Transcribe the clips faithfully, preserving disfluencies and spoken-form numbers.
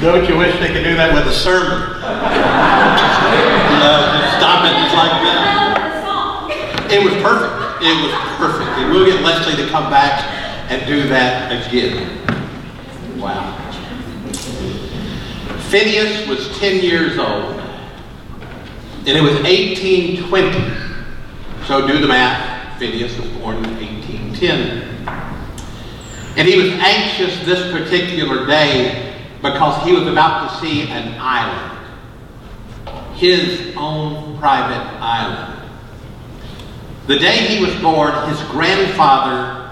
Don't you wish they could do that with a sermon? You know, just stop it just like that. It was perfect. It was perfect. And we'll get Leslie to come back and do that again. Wow. Phineas was ten years old. And it was eighteen twenty. So do the math. Phineas was born in eighteen ten. And he was anxious this particular day because he was about to see an island. His own private island. The day he was born, his grandfather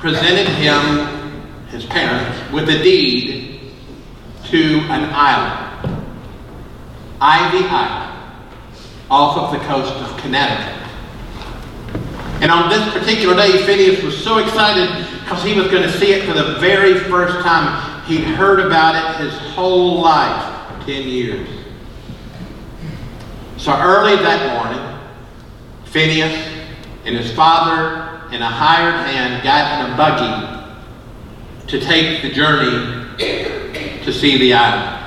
presented him, his parents, with a deed to an island. Ivy Island, off of the coast of Connecticut. And on this particular day, Phineas was so excited because he was going to see it for the very first time. He'd heard about it his whole life, ten years. So early that morning, Phineas and his father and a hired hand got in a buggy to take the journey to see the island.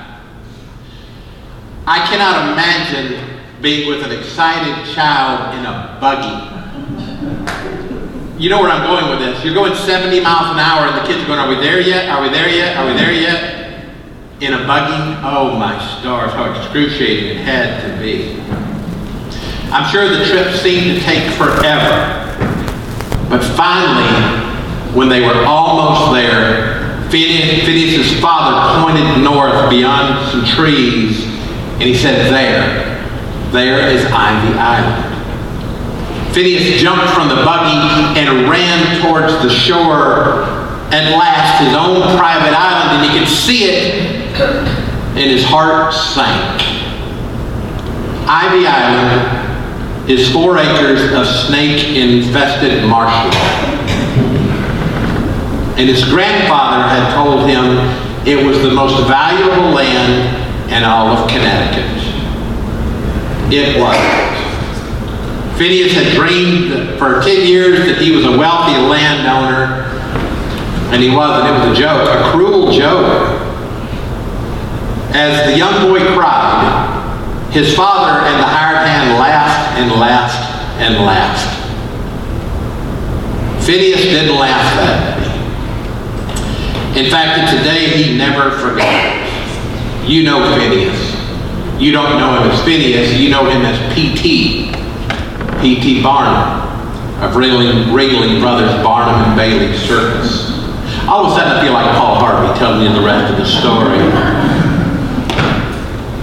I cannot imagine being with an excited child in a buggy. You know where I'm going with this. You're going seventy miles an hour and the kids are going, are we there yet? Are we there yet? Are we there yet? In a buggy? Oh my stars, how excruciating it had to be. I'm sure the trip seemed to take forever. But finally, when they were almost there, Phineas' father pointed north beyond some trees, and he said, there, there is Ivy Island. Phineas jumped from the buggy and ran towards the shore. At last, his own private island, and he could see it, and his heart sank. Ivy Island is four acres of snake-infested marshland. And his grandfather had told him it was the most valuable land in all of Connecticut. It was. Phineas had dreamed for ten years that he was a wealthy landowner, and he wasn't. It was a joke, a cruel joke. As the young boy cried, his father and the hired hand laughed and laughed and laughed. Phineas didn't laugh that day. In fact, to today, he never forgot it. You know Phineas. You don't know him as Phineas. You know him as P T P T Barnum of Ringling, Ringling Brothers Barnum and Bailey Circus. All of a sudden, I feel like Paul Harvey telling you the rest of the story.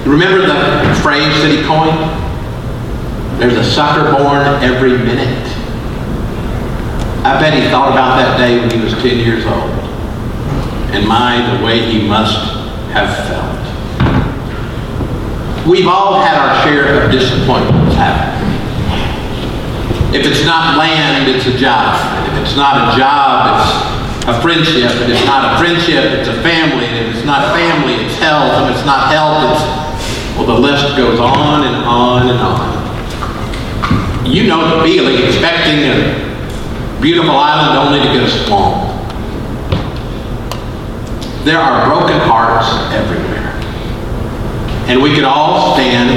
Remember the phrase that he coined? There's a sucker born every minute. I bet he thought about that day when he was ten years old. And my, the way he must have felt. We've all had our share of disappointments, haven't we? If it's not land, it's a job. And if it's not a job, it's a friendship, and it's not a friendship, it's a family, and if it's not family, it's health, and if it's not health, it's, well, the list goes on and on and on. You know the feeling, expecting a beautiful island only to get swamped. There are broken hearts everywhere. And we could all stand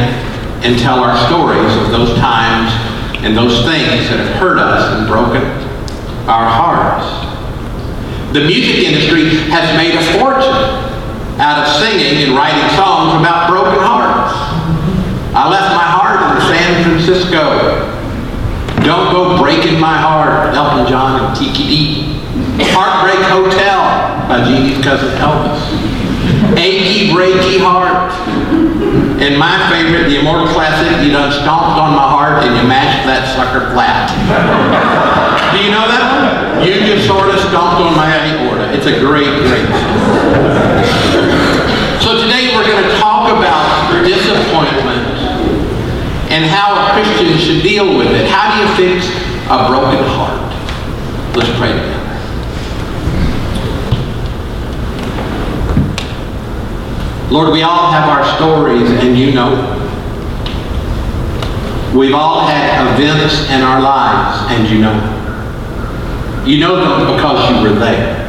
and tell our stories of those times and those things that have hurt us and broken our hearts. The music industry has made a fortune out of singing and writing songs about broken hearts. I left my heart in San Francisco. Don't go breaking my heart, Elton John and Tiki Dee. Heartbreak Hotel by Jeannie's cousin Elvis. Achy breaky heart. And my favorite, the immortal classic, you done stomped on my heart and you mashed that sucker flat. Do you know that one? You just sort of stomped on my aorta. It's a great, great story. So today we're going to talk about disappointment and how a Christian should deal with it. How do you fix a broken heart? Let's pray together. Lord, we all have our stories, and you know it. We've all had events in our lives, and you know it. You know them because you were there.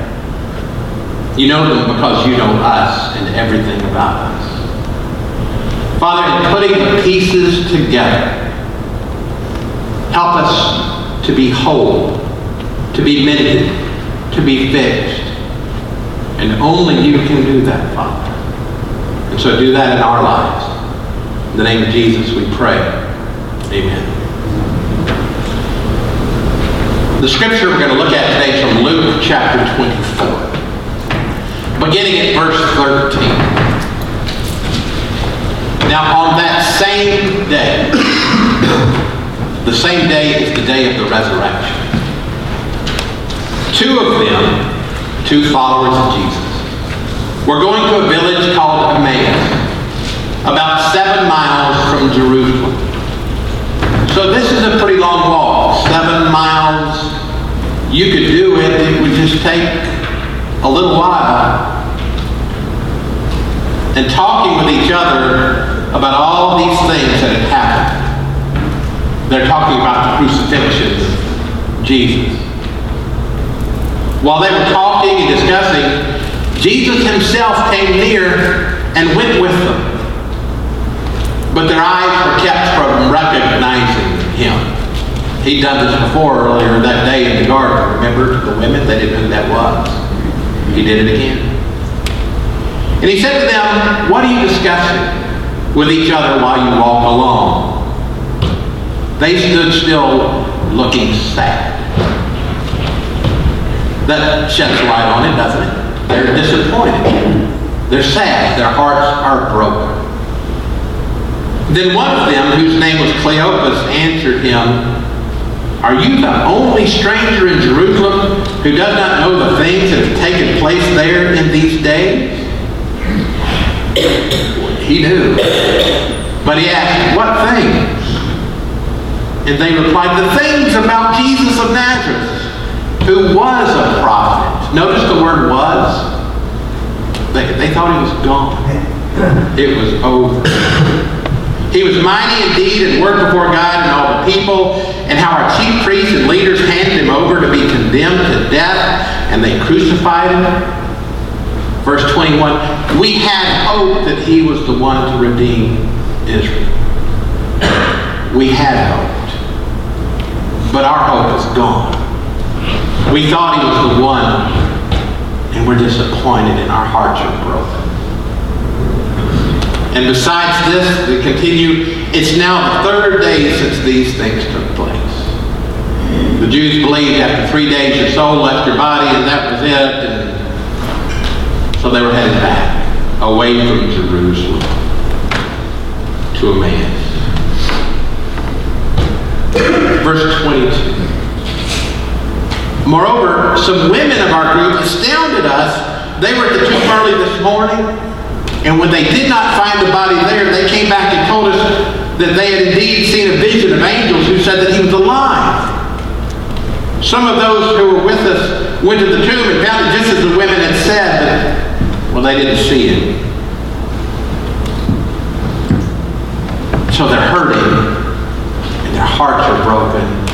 You know them because you know us and everything about us. Father, in putting the pieces together, help us to be whole, to be mended, to be fixed. And only you can do that, Father. And so do that in our lives. In the name of Jesus, we pray. Amen. The scripture we're going to look at today is from Luke chapter twenty-four, beginning at verse thirteen. Now on that same day, the same day is the day of the resurrection, two of them, two followers of Jesus, were going to a village called Emmaus, about seven miles from Jerusalem. So this is a pretty long walk, seven miles. You could do it, it would just take a little while. And talking with each other about all these things that had happened. They're talking about the crucifixion of Jesus. While they were talking and discussing, Jesus himself came near and went with them. But their eyes were kept from recognizing him. He'd done this before earlier that day in the garden. Remember, the women, they didn't know who that was. He did it again. And he said to them, "What are you discussing with each other while you walk along?" They stood still, looking sad. That sheds light on it, doesn't it? They're disappointed. They're sad. Their hearts are broken. Then one of them, whose name was Cleopas, answered him, "Are you the only stranger in Jerusalem who does not know the things that have taken place there in these days?" He knew. But he asked, "What things?" And they replied, "The things about Jesus of Nazareth, who was a prophet." Notice the word "was." They, they thought he was gone. It was over. "He was mighty indeed and worked before God and all the people, and how our chief priests and leaders handed him over to be condemned to death, and they crucified him." Verse twenty-one, "We had hope that he was the one to redeem Israel." We had hoped, but our hope is gone. We thought he was the one, and we're disappointed, and our hearts are broken. And besides this, we continue, "It's now the third day since these things took place." The Jews believed after three days your soul left your body, and that was it. And so they were headed back, away from Jerusalem, to Emmaus. Verse twenty-two. "Moreover, some women of our group astounded us. They were at the tomb early this morning. And when they did not find the body there, they came back and told us that they had indeed seen a vision of angels who said that he was alive. Some of those who were with us went to the tomb and found it just as the women had said, but well, they didn't see it." So they're hurting, and their hearts are broken.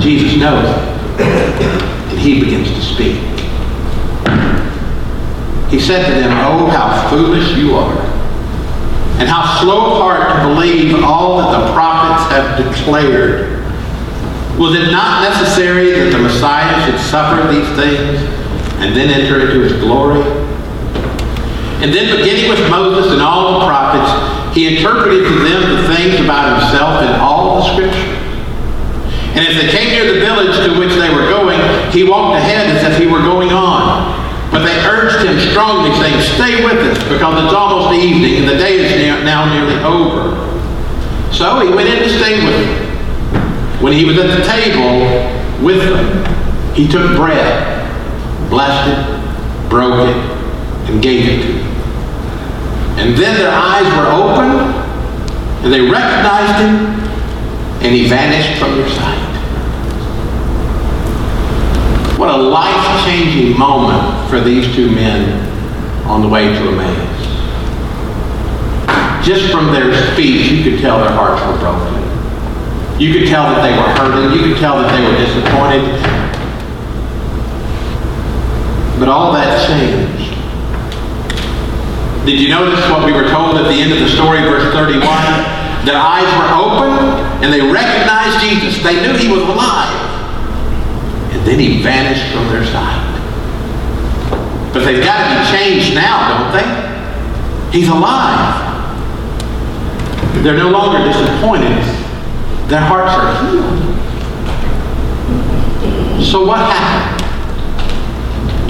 Jesus knows it, and he begins to speak. He said to them, "Oh, how foolish you are, and how slow of heart to believe all that the prophets have declared. Was it not necessary that the Messiah should suffer these things and then enter into his glory?" And then beginning with Moses and all the prophets, he interpreted to them the things about himself in all the scriptures. And as they came near the village to which they were going, he walked ahead as if he were going on. But they urged him strongly, saying, "Stay with us, because it's almost evening, and the day is now nearly over." So he went in to stay with them. When he was at the table with them, he took bread, blessed it, broke it, and gave it to them. And then their eyes were opened, and they recognized him, and he vanished from their sight. What a life-changing moment for these two men on the way to Emmaus. Just from their speech, you could tell their hearts were broken. You could tell that they were hurting. You could tell that they were disappointed. But all that changed. Did you notice what we were told at the end of the story, verse thirty-one? Their eyes were open, and they recognized Jesus. They knew he was alive. And then he vanished from their sight. But they've got to be changed now, don't they? He's alive. They're no longer disappointed. Their hearts are healed. So what happened?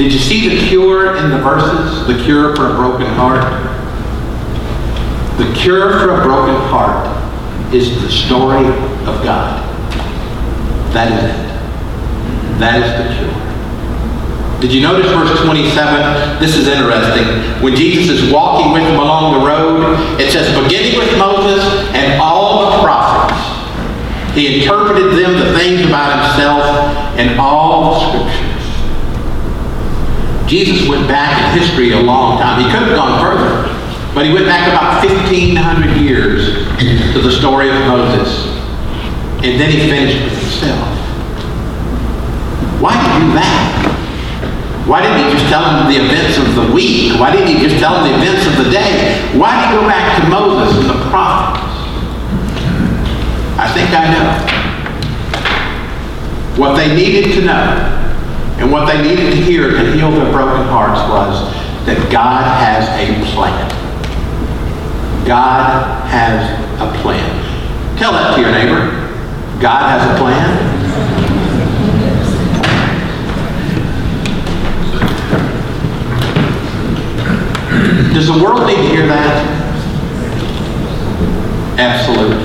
Did you see the cure in the verses? The cure for a broken heart? The cure for a broken heart is the story of God. That is it. That is the cure. Did you notice verse twenty-seven? This is interesting. When Jesus is walking with them along the road, it says, beginning with Moses and all the prophets, he interpreted them the things about himself and all the scriptures. Jesus went back in history a long time. He could have gone further, but he went back about fifteen hundred years to the story of Moses. And then he finished with himself. Why did he do that? Why didn't he just tell them the events of the week? Why didn't he just tell them the events of the day? Why did he go back to Moses and the prophets? I think I know. What they needed to know and what they needed to hear to heal their broken hearts was that God has a plan. God has a plan. Tell that to your neighbor. God has a plan. Does the world need to hear that? Absolutely.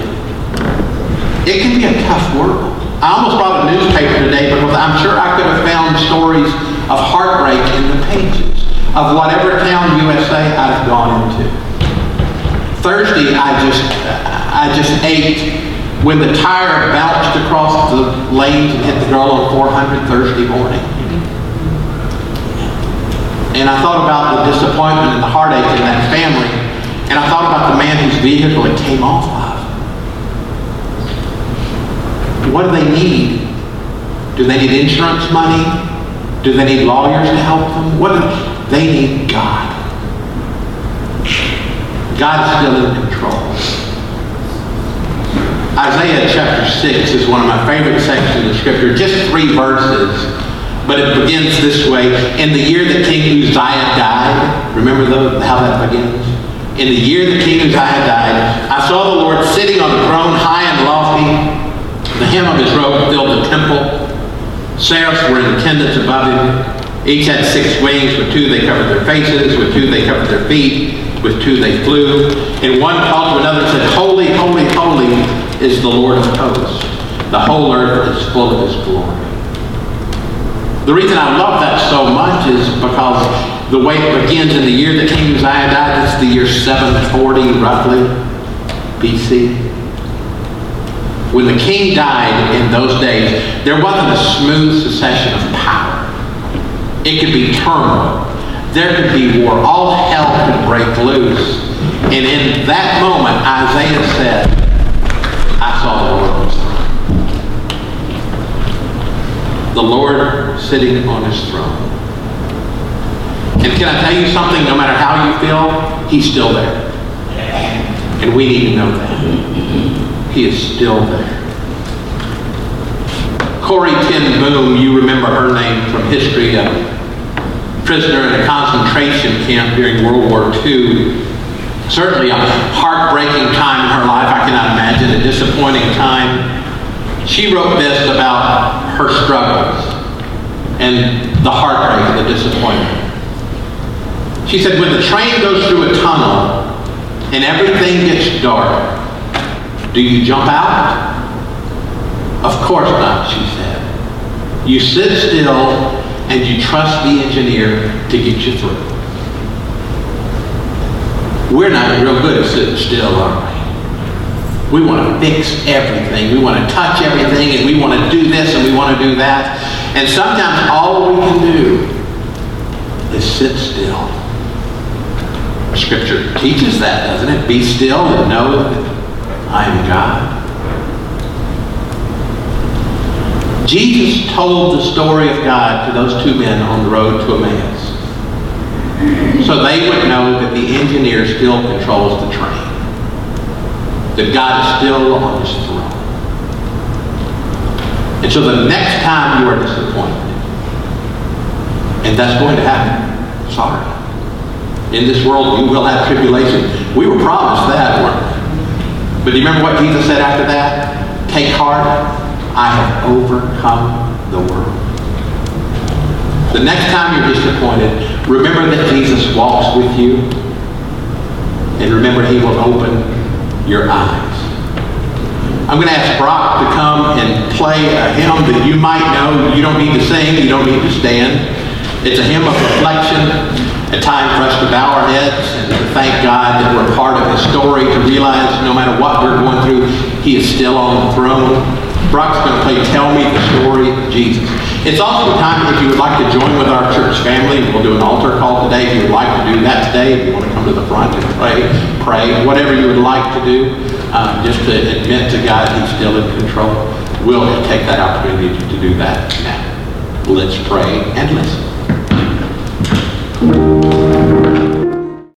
It can be a tough world. I almost brought a newspaper today because I'm sure I could have found stories of heartbreak in the pages of whatever town U S A I'd have gone into. Thursday, I just, I just ate when the tire bounced across the lanes and hit the girl on four hundred Thursday morning. And I thought about the disappointment and the heartache in that family. And I thought about the man whose vehicle it came off of. What do they need? Do they need insurance money? Do they need lawyers to help them? What do they need? God. God's still in control. Isaiah chapter six is one of my favorite sections of Scripture. Just three verses. But it begins this way. In the year that King Uzziah died, remember the, how that begins? In the year that King Uzziah died, I saw the Lord sitting on the throne, high and lofty. The hem of his robe filled the temple. Seraphs were in attendance above him. Each had six wings. With two they covered their faces. With two they covered their feet. With two they flew. And one called to another and said, Holy, holy, holy is the Lord of hosts. The whole earth is full of his glory. The reason I love that so much is because the way it begins in the year that King Uzziah died, that's the year seven forty, roughly, B C. When the king died in those days, there wasn't a smooth succession of power. It could be turmoil. There could be war. All hell could break loose. And in that moment, Isaiah said, I saw the Lord on his throne. The Lord sitting on his throne. And can I tell you something? No matter how you feel, he's still there. And we need to know that. He is still there. Corrie ten Boom, you remember her name from history, a prisoner in a concentration camp during World War Two. Certainly a heartbreaking time in her life, I cannot imagine, a disappointing time. She wrote this about her struggles and the heartbreak and the disappointment. She said, when the train goes through a tunnel and everything gets dark, do you jump out? Of course not, she said. You sit still and you trust the engineer to get you through. We're not real good at sitting still, are we? We want to fix everything. We want to touch everything, and we want to do this, and we want to do that. And sometimes all we can do is sit still. Scripture teaches that, doesn't it? Be still and know that I am God. Jesus told the story of God to those two men on the road to Emmaus. So they would know that the engineer still controls the train. That God is still on his throne. And so the next time you are disappointed, and that's going to happen, sorry. In this world you will have tribulation. We were promised that, weren't we? But do you remember what Jesus said after that? Take heart, I have overcome the world. The next time you're disappointed, remember that Jesus walks with you, and remember he will open your eyes. I'm going to ask Brock to come and play a hymn that you might know. You don't need to sing. You don't need to stand. It's a hymn of reflection, a time for us to bow our heads and to thank God that we're part of his story, to realize no matter what we're going through, he is still on the throne. Brock's going to play Tell Me the Story of Jesus. It's also a time if you would like to join with our church family. We'll do an altar call today. If you would like to do that today, if you want to come to the front and pray, pray, whatever you would like to do, um, just to admit to God he's still in control. We'll take that opportunity to do that now. Let's pray and listen.